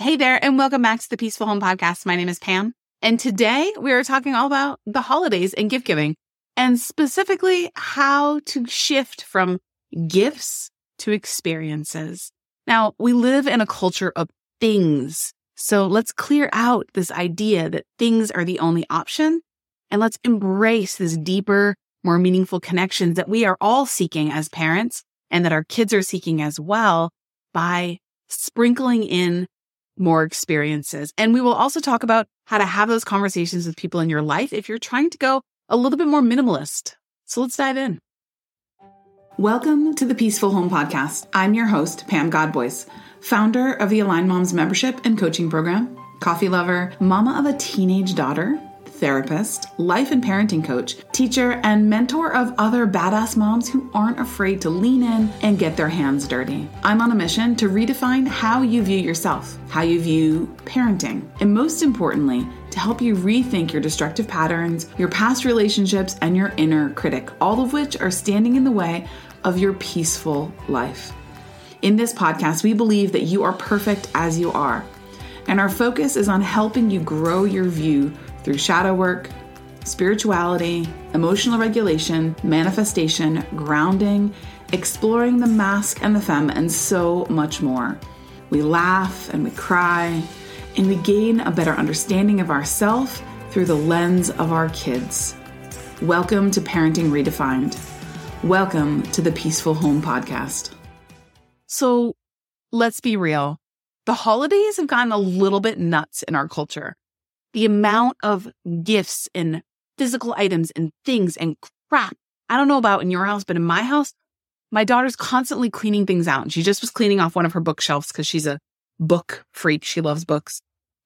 Hey there, and welcome back to the Peaceful Home Podcast. My name is Pam, and today we are talking all about the holidays and gift giving, and specifically how to shift from gifts to experiences. Now, we live in a culture of things, so let's clear out this idea that things are the only option, and let's embrace this deeper, more meaningful connections that we are all seeking as parents, and that our kids are seeking as well by sprinkling in more experiences. And we will also talk about how to have those conversations with people in your life if you're trying to go a little bit more minimalist. So let's dive in. Welcome to the Peaceful Home Podcast. I'm your host, Pam Godbois, founder of the Align Mom's Membership and Coaching Program, coffee lover, mama of a teenage daughter, therapist, life and parenting coach, teacher, and mentor of other badass moms who aren't afraid to lean in and get their hands dirty. I'm on a mission to redefine how you view yourself, how you view parenting, and most importantly, to help you rethink your destructive patterns, your past relationships, and your inner critic, all of which are standing in the way of your peaceful life. In this podcast, we believe that you are perfect as you are, and our focus is on helping you grow your view through shadow work, spirituality, emotional regulation, manifestation, grounding, exploring the mask and the femme, and so much more. We laugh and we cry, and we gain a better understanding of ourselves through the lens of our kids. Welcome to Parenting Redefined. Welcome to the Peaceful Home Podcast. So let's be real. The holidays have gotten a little bit nuts in our culture. The amount of gifts and physical items and things and crap. I don't know about in your house, but in my house, my daughter's constantly cleaning things out. And she just was cleaning off one of her bookshelves because she's a book freak. She loves books.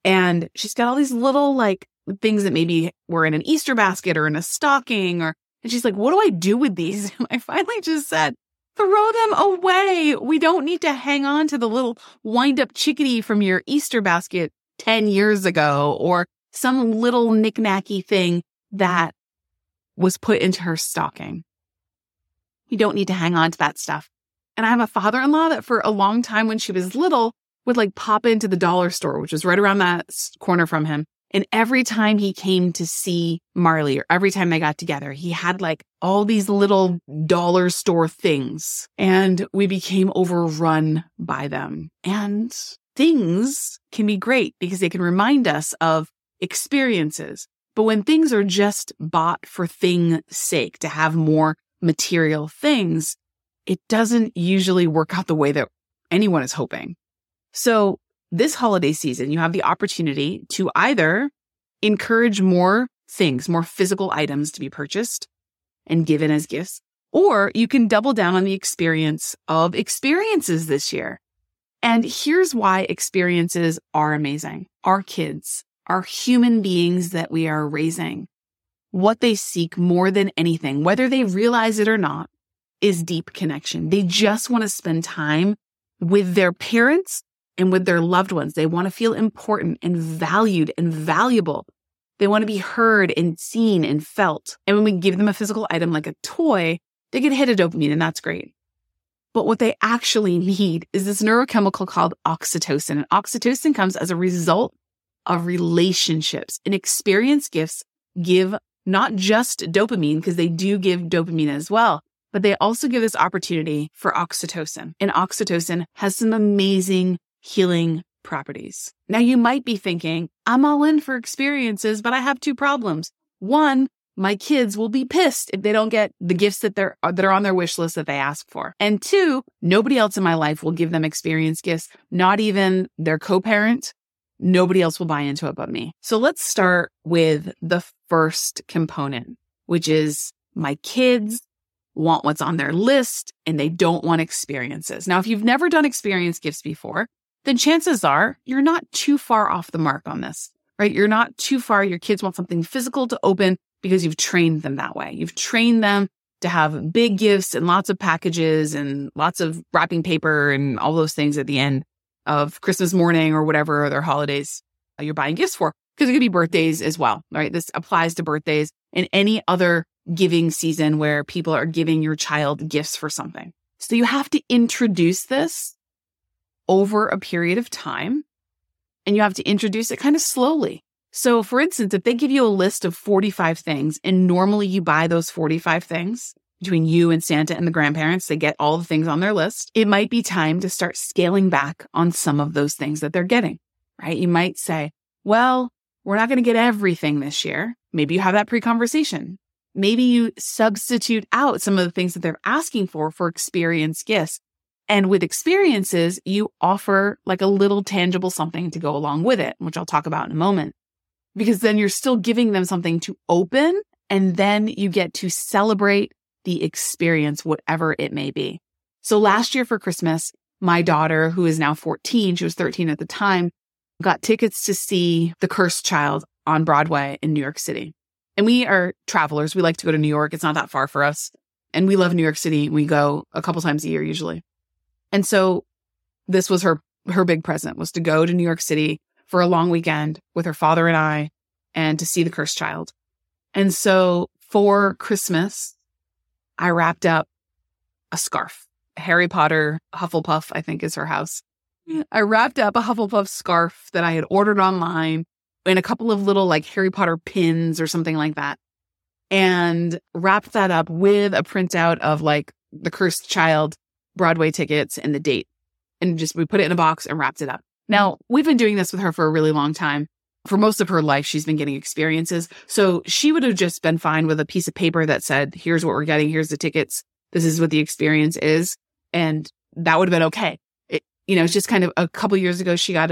And she's got all these little like things that maybe were in an Easter basket or in a stocking, or, and she's like, what do I do with these? And I finally just said, throw them away. We don't need to hang on to the little wind up chickadee from your Easter basket 10 years ago, or some little knickknacky thing that was put into her stocking. You don't need to hang on to that stuff. And I have a father-in-law that for a long time when she was little would like pop into the dollar store, which was right around that corner from him. And every time he came to see Marley, or every time they got together, he had like all these little dollar store things, and we became overrun by them. And things can be great because they can remind us of experiences. But when things are just bought for thing's sake, to have more material things, it doesn't usually work out the way that anyone is hoping. So this holiday season, you have the opportunity to either encourage more things, more physical items to be purchased and given as gifts, or you can double down on the experience of experiences this year. And here's why experiences are amazing. Our kids are human beings that we are raising. What they seek more than anything, whether they realize it or not, is deep connection. They just want to spend time with their parents and with their loved ones. They want to feel important and valued and valuable. They want to be heard and seen and felt. And when we give them a physical item like a toy, they get hit a dopamine, and that's great. But what they actually need is this neurochemical called oxytocin. And oxytocin comes as a result of relationships. And experience gifts give not just dopamine, because they do give dopamine as well, but they also give this opportunity for oxytocin. And oxytocin has some amazing healing properties. Now, you might be thinking, I'm all in for experiences, but I have two problems. One, my kids will be pissed if they don't get the gifts that are on their wish list that they ask for. And two, nobody else in my life will give them experience gifts, not even their co-parent. Nobody else will buy into it but me. So let's start with the first component, which is my kids want what's on their list and they don't want experiences. Now, if you've never done experience gifts before, then chances are you're not too far off the mark on this, right? You're not too far. Your kids want something physical to open because you've trained them that way. You've trained them to have big gifts and lots of packages and lots of wrapping paper and all those things at the end of Christmas morning or whatever other holidays you're buying gifts for, because it could be birthdays as well, right? This applies to birthdays and any other giving season where people are giving your child gifts for something. So you have to introduce this over a period of time and you have to introduce it kind of slowly. So for instance, if they give you a list of 45 things and normally you buy those 45 things between you and Santa and the grandparents, they get all the things on their list. It might be time to start scaling back on some of those things that they're getting, right? You might say, well, we're not going to get everything this year. Maybe you have that pre-conversation. Maybe you substitute out some of the things that they're asking for experience gifts. And with experiences, you offer like a little tangible something to go along with it, which I'll talk about in a moment. Because then you're still giving them something to open, and then you get to celebrate the experience, whatever it may be. So last year for Christmas, my daughter, who is now 14, she was 13 at the time, got tickets to see The Cursed Child on Broadway in New York City. And we are travelers. We like to go to New York. It's not that far for us. And we love New York City. We go a couple times a year usually. And so this was her big present, was to go to New York City for a long weekend with her father and I, and to see The Cursed Child. And so for Christmas, I wrapped up a scarf. Harry Potter, Hufflepuff, I think is her house. I wrapped up a Hufflepuff scarf that I had ordered online and a couple of little like Harry Potter pins or something like that, and wrapped that up with a printout of like The Cursed Child Broadway tickets and the date. And just we put it in a box and wrapped it up. Now, we've been doing this with her for a really long time. For most of her life, she's been getting experiences. So she would have just been fine with a piece of paper that said, here's what we're getting, here's the tickets, this is what the experience is. And that would have been okay. It, you know, it's just kind of a couple years ago, she got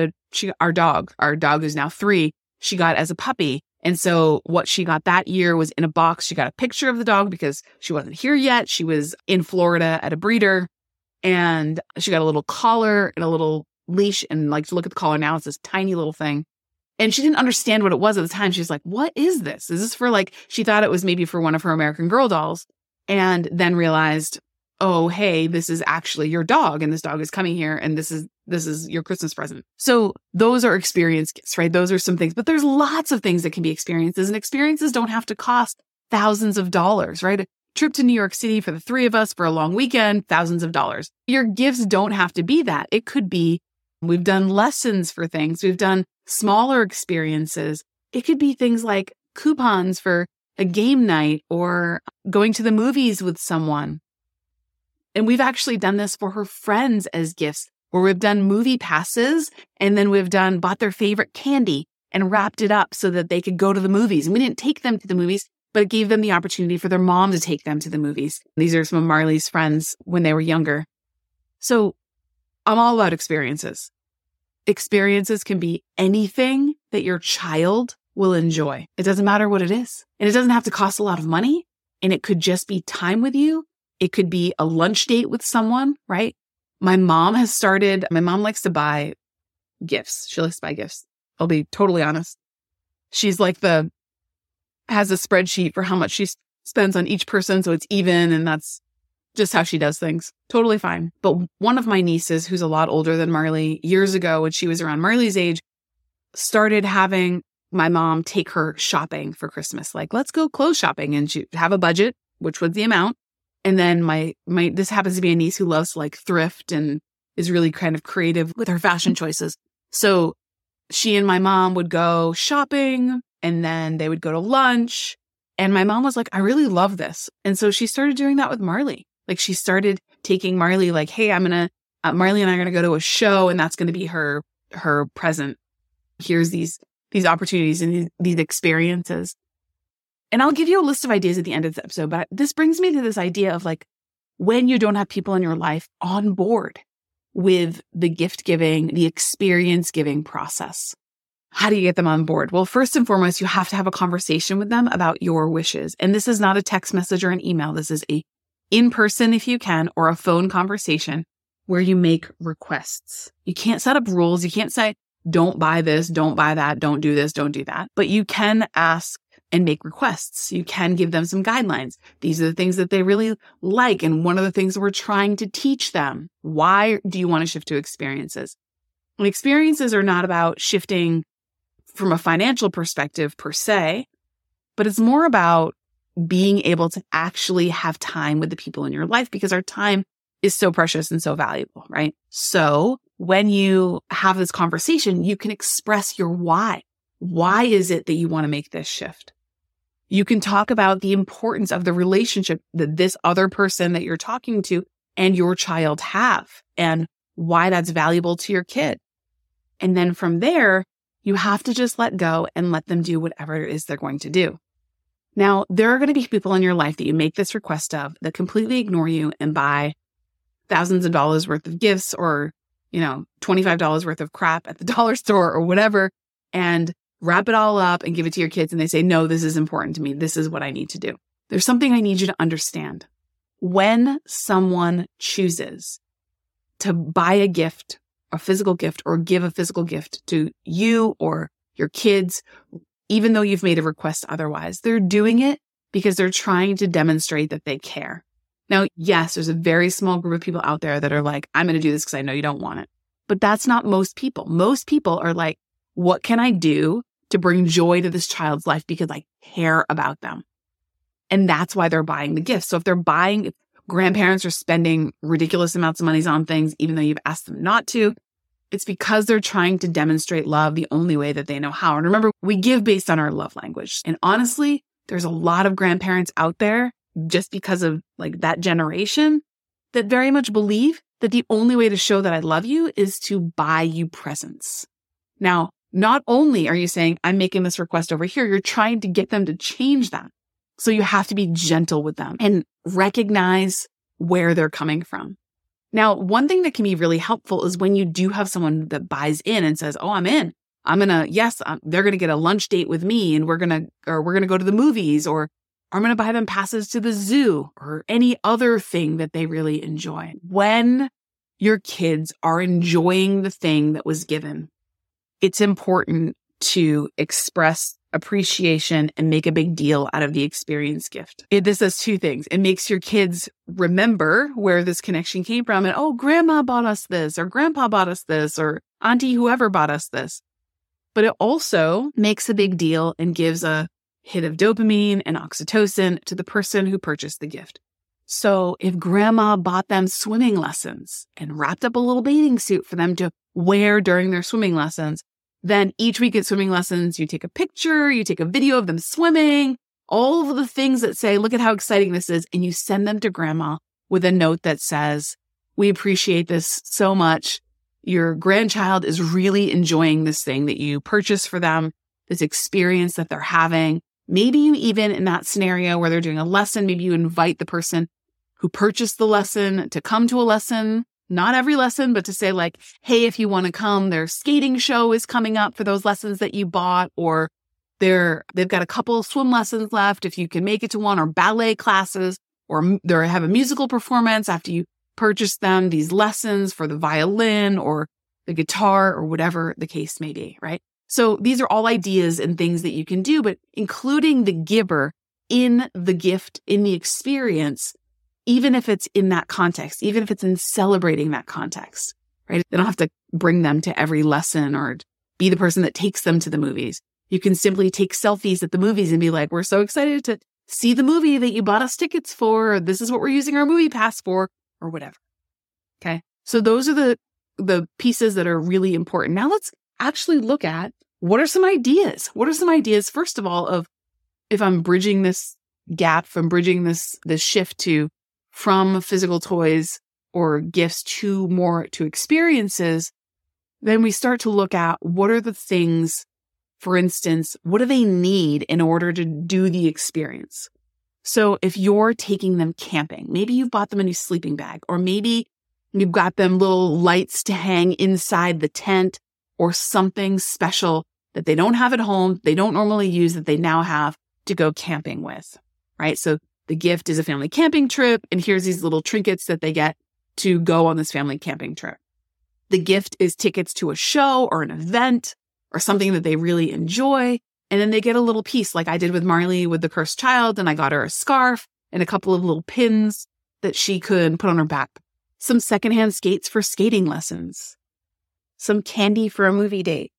our dog who's now 3, she got as a puppy. And so what she got that year was in a box. She got a picture of the dog because she wasn't here yet. She was in Florida at a breeder, and she got a little collar and a little leash, and like to look at the collar now, it's this tiny little thing. And she didn't understand what it was at the time. She's like, what is this? Is this for like, she thought it was maybe for one of her American Girl dolls, and then realized, oh, hey, this is actually your dog, and this dog is coming here, and this is your Christmas present. So those are experience gifts, right? Those are some things, but there's lots of things that can be experiences, and experiences don't have to cost thousands of dollars, right? A trip to New York City for the 3 of us for a long weekend, thousands of dollars. Your gifts don't have to be that. It could be, we've done lessons for things. We've done smaller experiences. It could be things like coupons for a game night or going to the movies with someone. And we've actually done this for her friends as gifts, where we've done movie passes, and then we've done bought their favorite candy and wrapped it up so that they could go to the movies. And we didn't take them to the movies, but it gave them the opportunity for their mom to take them to the movies. These are some of Marley's friends when they were younger. So I'm all about experiences. Experiences can be anything that your child will enjoy. It doesn't matter what it is. And it doesn't have to cost a lot of money. And it could just be time with you. It could be a lunch date with someone, right? My mom likes to buy gifts. She likes to buy gifts. I'll be totally honest. She's like has a spreadsheet for how much she spends on each person. So it's even, and that's just how she does things. Totally fine. But one of my nieces, who's a lot older than Marley, years ago when she was around Marley's age, started having my mom take her shopping for Christmas. Like, let's go clothes shopping. And she'd have a budget, which was the amount. And then this happens to be a niece who loves like thrift and is really kind of creative with her fashion choices. So she and my mom would go shopping, and then they would go to lunch. And my mom was like, I really love this. And so she started doing that with Marley. Like, she started taking Marley, like, hey, Marley and I are going to go to a show, and that's going to be her present. Here's these opportunities and these experiences. And I'll give you a list of ideas at the end of this episode, but this brings me to this idea of like, when you don't have people in your life on board with the gift giving, the experience giving process, how do you get them on board? Well, first and foremost, you have to have a conversation with them about your wishes. And this is not a text message or an email. This is a in person, if you can, or a phone conversation where you make requests. You can't set up rules. You can't say, don't buy this, don't buy that, don't do this, don't do that. But you can ask and make requests. You can give them some guidelines. These are the things that they really like. And one of the things we're trying to teach them, why do you want to shift to experiences? And experiences are not about shifting from a financial perspective per se, but it's more about being able to actually have time with the people in your life, because our time is so precious and so valuable, right? So when you have this conversation, you can express your why. Why is it that you want to make this shift? You can talk about the importance of the relationship that this other person that you're talking to and your child have and why that's valuable to your kid. And then from there, you have to just let go and let them do whatever it is they're going to do. Now, there are going to be people in your life that you make this request of that completely ignore you and buy thousands of dollars worth of gifts or, $25 worth of crap at the dollar store or whatever, and wrap it all up and give it to your kids. And they say, no, this is important to me. This is what I need to do. There's something I need you to understand. When someone chooses to buy a gift, a physical gift, or give a physical gift to you or your kids, even though you've made a request otherwise, they're doing it because they're trying to demonstrate that they care. Now, yes, there's a very small group of people out there that are like, I'm going to do this because I know you don't want it. But that's not most people. Most people are like, what can I do to bring joy to this child's life because I care about them? And that's why they're buying the gifts. So if they're buying, grandparents are spending ridiculous amounts of money on things, even though you've asked them not to, it's because they're trying to demonstrate love the only way that they know how. And remember, we give based on our love language. And honestly, there's a lot of grandparents out there just because of like that generation that very much believe that the only way to show that I love you is to buy you presents. Now, not only are you saying, I'm making this request over here, you're trying to get them to change that. So you have to be gentle with them and recognize where they're coming from. Now, one thing that can be really helpful is when you do have someone that buys in and says, oh, I'm in. They're going to get a lunch date with me and we're going to go to the movies, or I'm going to buy them passes to the zoo or any other thing that they really enjoy. When your kids are enjoying the thing that was given, it's important to express appreciation and make a big deal out of the experience gift. This does two things. It makes your kids remember where this connection came from and, oh, grandma bought us this or grandpa bought us this or auntie whoever bought us this. But it also makes a big deal and gives a hit of dopamine and oxytocin to the person who purchased the gift. So if grandma bought them swimming lessons and wrapped up a little bathing suit for them to wear during their swimming lessons, then each week at swimming lessons, you take a picture, you take a video of them swimming, all of the things that say, look at how exciting this is. And you send them to grandma with a note that says, we appreciate this so much. Your grandchild is really enjoying this thing that you purchased for them, this experience that they're having. Maybe you even, in that scenario where they're doing a lesson, maybe you invite the person who purchased the lesson to come to a lesson. Not every lesson, but to say like, hey, if you want to come, their skating show is coming up for those lessons that you bought, or they've got a couple swim lessons left if you can make it to one, or ballet classes, or they have a musical performance after you purchase them these lessons for the violin or the guitar or whatever the case may be, right? So these are all ideas and things that you can do, but including the giver in the gift, in the experience, even if it's in that context, even if it's in celebrating that context, right? They don't have to bring them to every lesson or be the person that takes them to the movies. You can simply take selfies at the movies and be like, we're so excited to see the movie that you bought us tickets for, or this is what we're using our movie pass for, or whatever. Okay. So those are the pieces that are really important. Now let's actually look at what are some ideas? What are some ideas, first of all, of if I'm bridging this gap, if I'm bridging this shift from physical toys or gifts to more to experiences, then we start to look at what are the things, for instance, what do they need in order to do the experience? So if you're taking them camping, maybe you've bought them a new sleeping bag, or maybe you've got them little lights to hang inside the tent or something special that they don't have at home, they don't normally use, that they now have to go camping with, right? So the gift is a family camping trip, and here's these little trinkets that they get to go on this family camping trip. The gift is tickets to a show or an event or something that they really enjoy, and then they get a little piece like I did with Marley with The Cursed Child, and I got her a scarf and a couple of little pins that she could put on her back, some secondhand skates for skating lessons, some candy for a movie date,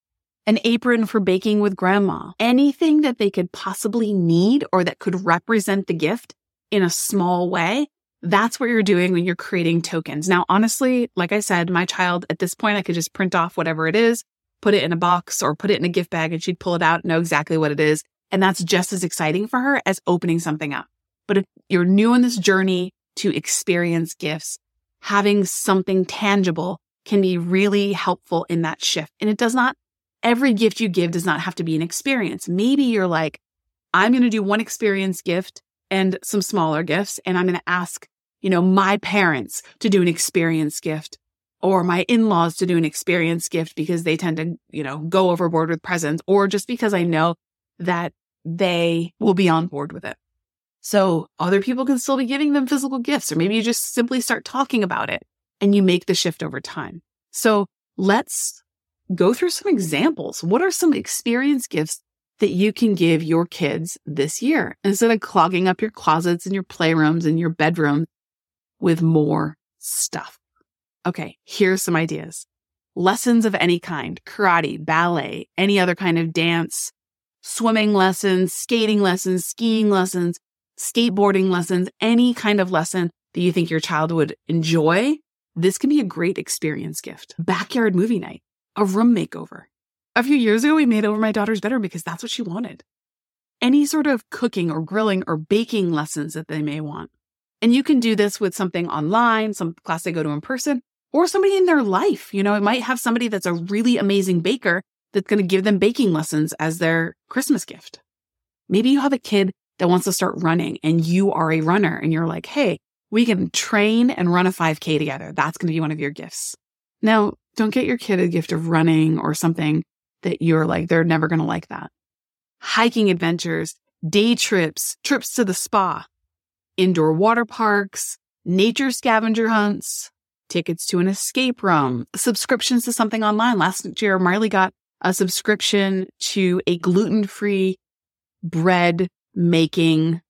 an apron for baking with grandma, anything that they could possibly need or that could represent the gift in a small way That's what you're doing when you're creating tokens. Now, honestly, like I said, my child at this point, I could just print off whatever it is, put it in a box or put it in a gift bag, and she'd pull it out, know exactly what it is. And that's just as exciting for her as opening something up. But if you're new on this journey to experience gifts, having something tangible can be really helpful in that shift. And it does not, every gift you give does not have to be an experience. Maybe you're like, I'm going to do one experience gift and some smaller gifts, and I'm going to ask, you know, my parents to do an experience gift or my in-laws to do an experience gift because they tend to, you know, go overboard with presents, or just because I know that they will be on board with it. So other people can still be giving them physical gifts, or maybe you just simply start talking about it and you make the shift over time. So let's go through some examples. What are some experience gifts that you can give your kids this year instead of clogging up your closets and your playrooms and your bedroom with more stuff? Okay, here's some ideas. Lessons of any kind: karate, ballet, any other kind of dance, swimming lessons, skating lessons, skiing lessons, skateboarding lessons, any kind of lesson that you think your child would enjoy. This can be a great experience gift. Backyard movie night, a room makeover. A few years ago, we made over my daughter's bedroom because that's what she wanted. Any sort of cooking or grilling or baking lessons that they may want. And you can do this with something online, some class they go to in person, or somebody in their life. You know, it might have somebody that's a really amazing baker that's going to give them baking lessons as their Christmas gift. Maybe you have a kid that wants to start running and you are a runner and you're like, hey, we can train and run a 5K together. That's going to be one of your gifts. Now, don't get your kid a gift of running or something that you're like, they're never going to like that. Hiking adventures, day trips, trips to the spa, indoor water parks, nature scavenger hunts, tickets to an escape room, subscriptions to something online. Last year, Marley got a subscription to a gluten-free bread making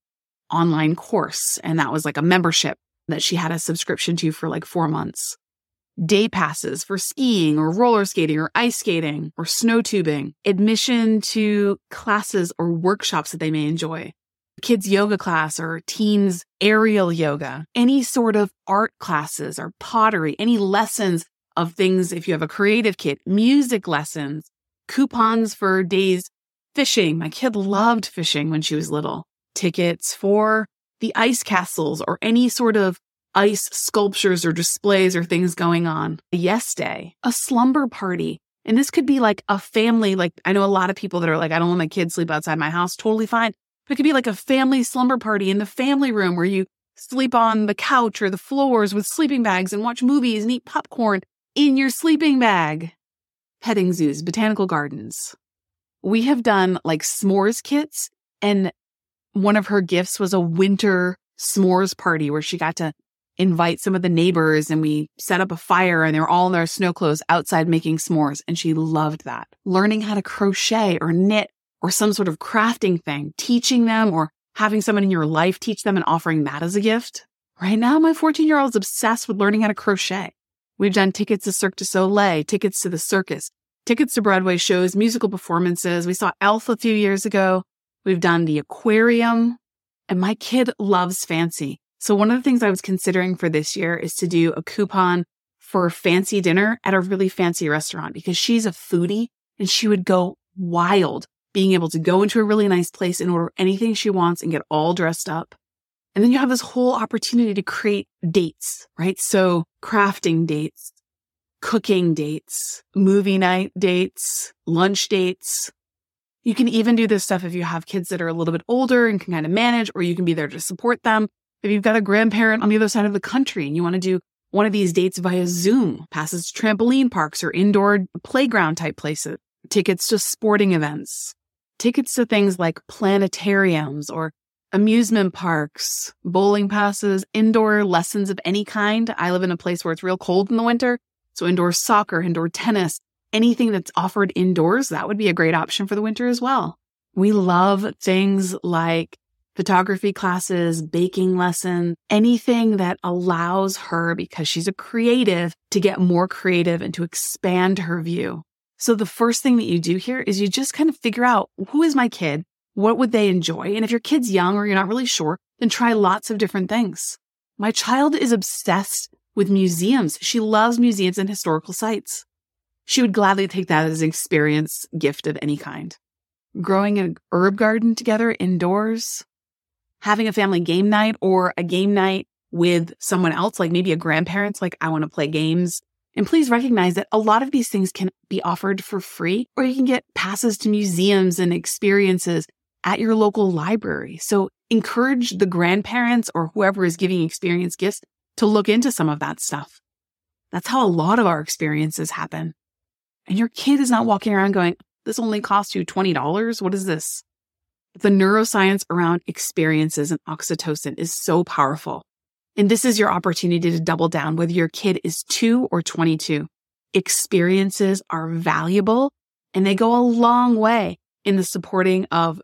online course. And that was like a membership that she had a subscription to for like 4 months. Day passes for skiing or roller skating or ice skating or snow tubing. Admission to classes or workshops that they may enjoy. Kids yoga class or teens aerial yoga. Any sort of art classes or pottery. Any lessons of things if you have a creative kid. Music lessons. Coupons for days fishing. My kid loved fishing when she was little. Tickets for the ice castles or any sort of ice sculptures or displays or things going on. A yes day, a slumber party. And this could be like a family, like I know a lot of people that are like, I don't want my kids to sleep outside my house. Totally fine. But it could be like a family slumber party in the family room where you sleep on the couch or the floors with sleeping bags and watch movies and eat popcorn in your sleeping bag. Petting zoos, botanical gardens. We have done like s'mores kits, and one of her gifts was a winter s'mores party where she got to invite some of the neighbors and we set up a fire and they were all in their snow clothes outside making s'mores, and she loved that. Learning how to crochet or knit or some sort of crafting thing, teaching them or having someone in your life teach them and offering that as a gift. Right now, my 14-year-old is obsessed with learning how to crochet. We've done tickets to Cirque du Soleil, tickets to the circus, tickets to Broadway shows, musical performances. We saw Elf a few years ago. We've done the aquarium, and my kid loves fancy. So one of the things I was considering for this year is to do a coupon for fancy dinner at a really fancy restaurant because she's a foodie and she would go wild being able to go into a really nice place and order anything she wants and get all dressed up. And then you have this whole opportunity to create dates, right? So crafting dates, cooking dates, movie night dates, lunch dates. You can even do this stuff if you have kids that are a little bit older and can kind of manage, or you can be there to support them. If you've got a grandparent on the other side of the country and you want to do one of these dates via Zoom, passes to trampoline parks or indoor playground type places, tickets to sporting events, tickets to things like planetariums or amusement parks, bowling passes, indoor lessons of any kind. I live in a place where it's real cold in the winter, so indoor soccer, indoor tennis, anything that's offered indoors, that would be a great option for the winter as well. We love things like photography classes, baking lessons, anything that allows her, because she's a creative, to get more creative and to expand her view. So the first thing that you do here is you just kind of figure out, who is my kid? What would they enjoy? And if your kid's young or you're not really sure, then try lots of different things. My child is obsessed with museums. She loves museums and historical sites. She would gladly take that as an experience gift of any kind. Growing an herb garden together indoors, having a family game night or a game night with someone else, like maybe a grandparent's, like, I want to play games. And please recognize that a lot of these things can be offered for free, or you can get passes to museums and experiences at your local library. So encourage the grandparents or whoever is giving experience gifts to look into some of that stuff. That's how a lot of our experiences happen. And your kid is not walking around going, this only cost you $20. What is this? The neuroscience around experiences and oxytocin is so powerful. And this is your opportunity to double down whether your kid is 2 or 22. Experiences are valuable and they go a long way in the supporting of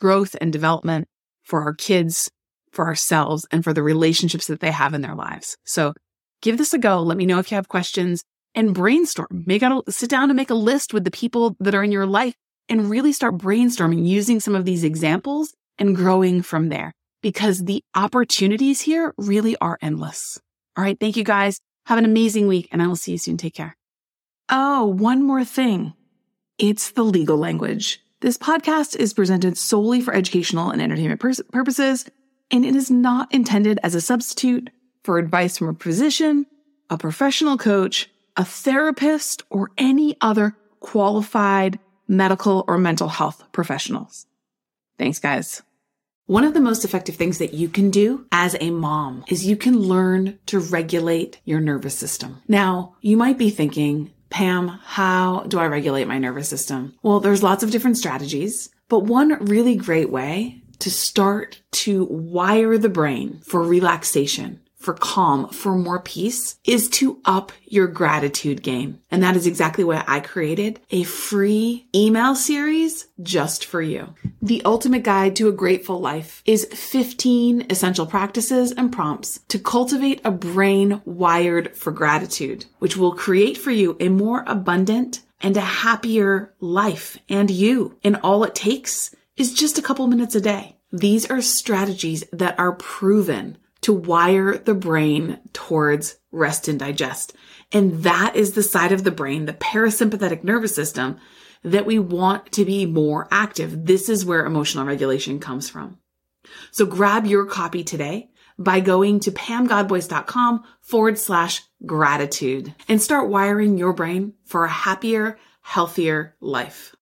growth and development for our kids, for ourselves, and for the relationships that they have in their lives. So give this a go. Let me know if you have questions and brainstorm. Sit down and make a list with the people that are in your life and really start brainstorming using some of these examples and growing from there, because the opportunities here really are endless. All right. Thank you guys. Have an amazing week and I will see you soon. Take care. Oh, one more thing. It's the legal language. This podcast is presented solely for educational and entertainment purposes, and it is not intended as a substitute for advice from a physician, a professional coach, a therapist, or any other qualified medical or mental health professionals. Thanks, guys. One of the most effective things that you can do as a mom is you can learn to regulate your nervous system. Now, you might be thinking, Pam, how do I regulate my nervous system? Well, there's lots of different strategies, but one really great way to start to wire the brain for relaxation, for calm, for more peace, is to up your gratitude game. And that is exactly why I created a free email series just for you. The ultimate guide to a grateful life is 15 essential practices and prompts to cultivate a brain wired for gratitude, which will create for you a more abundant and a happier life and you. And all it takes is just a couple minutes a day. These are strategies that are proven to wire the brain towards rest and digest. And that is the side of the brain, the parasympathetic nervous system, that we want to be more active. This is where emotional regulation comes from. So grab your copy today by going to pamgodbois.com/gratitude and start wiring your brain for a happier, healthier life.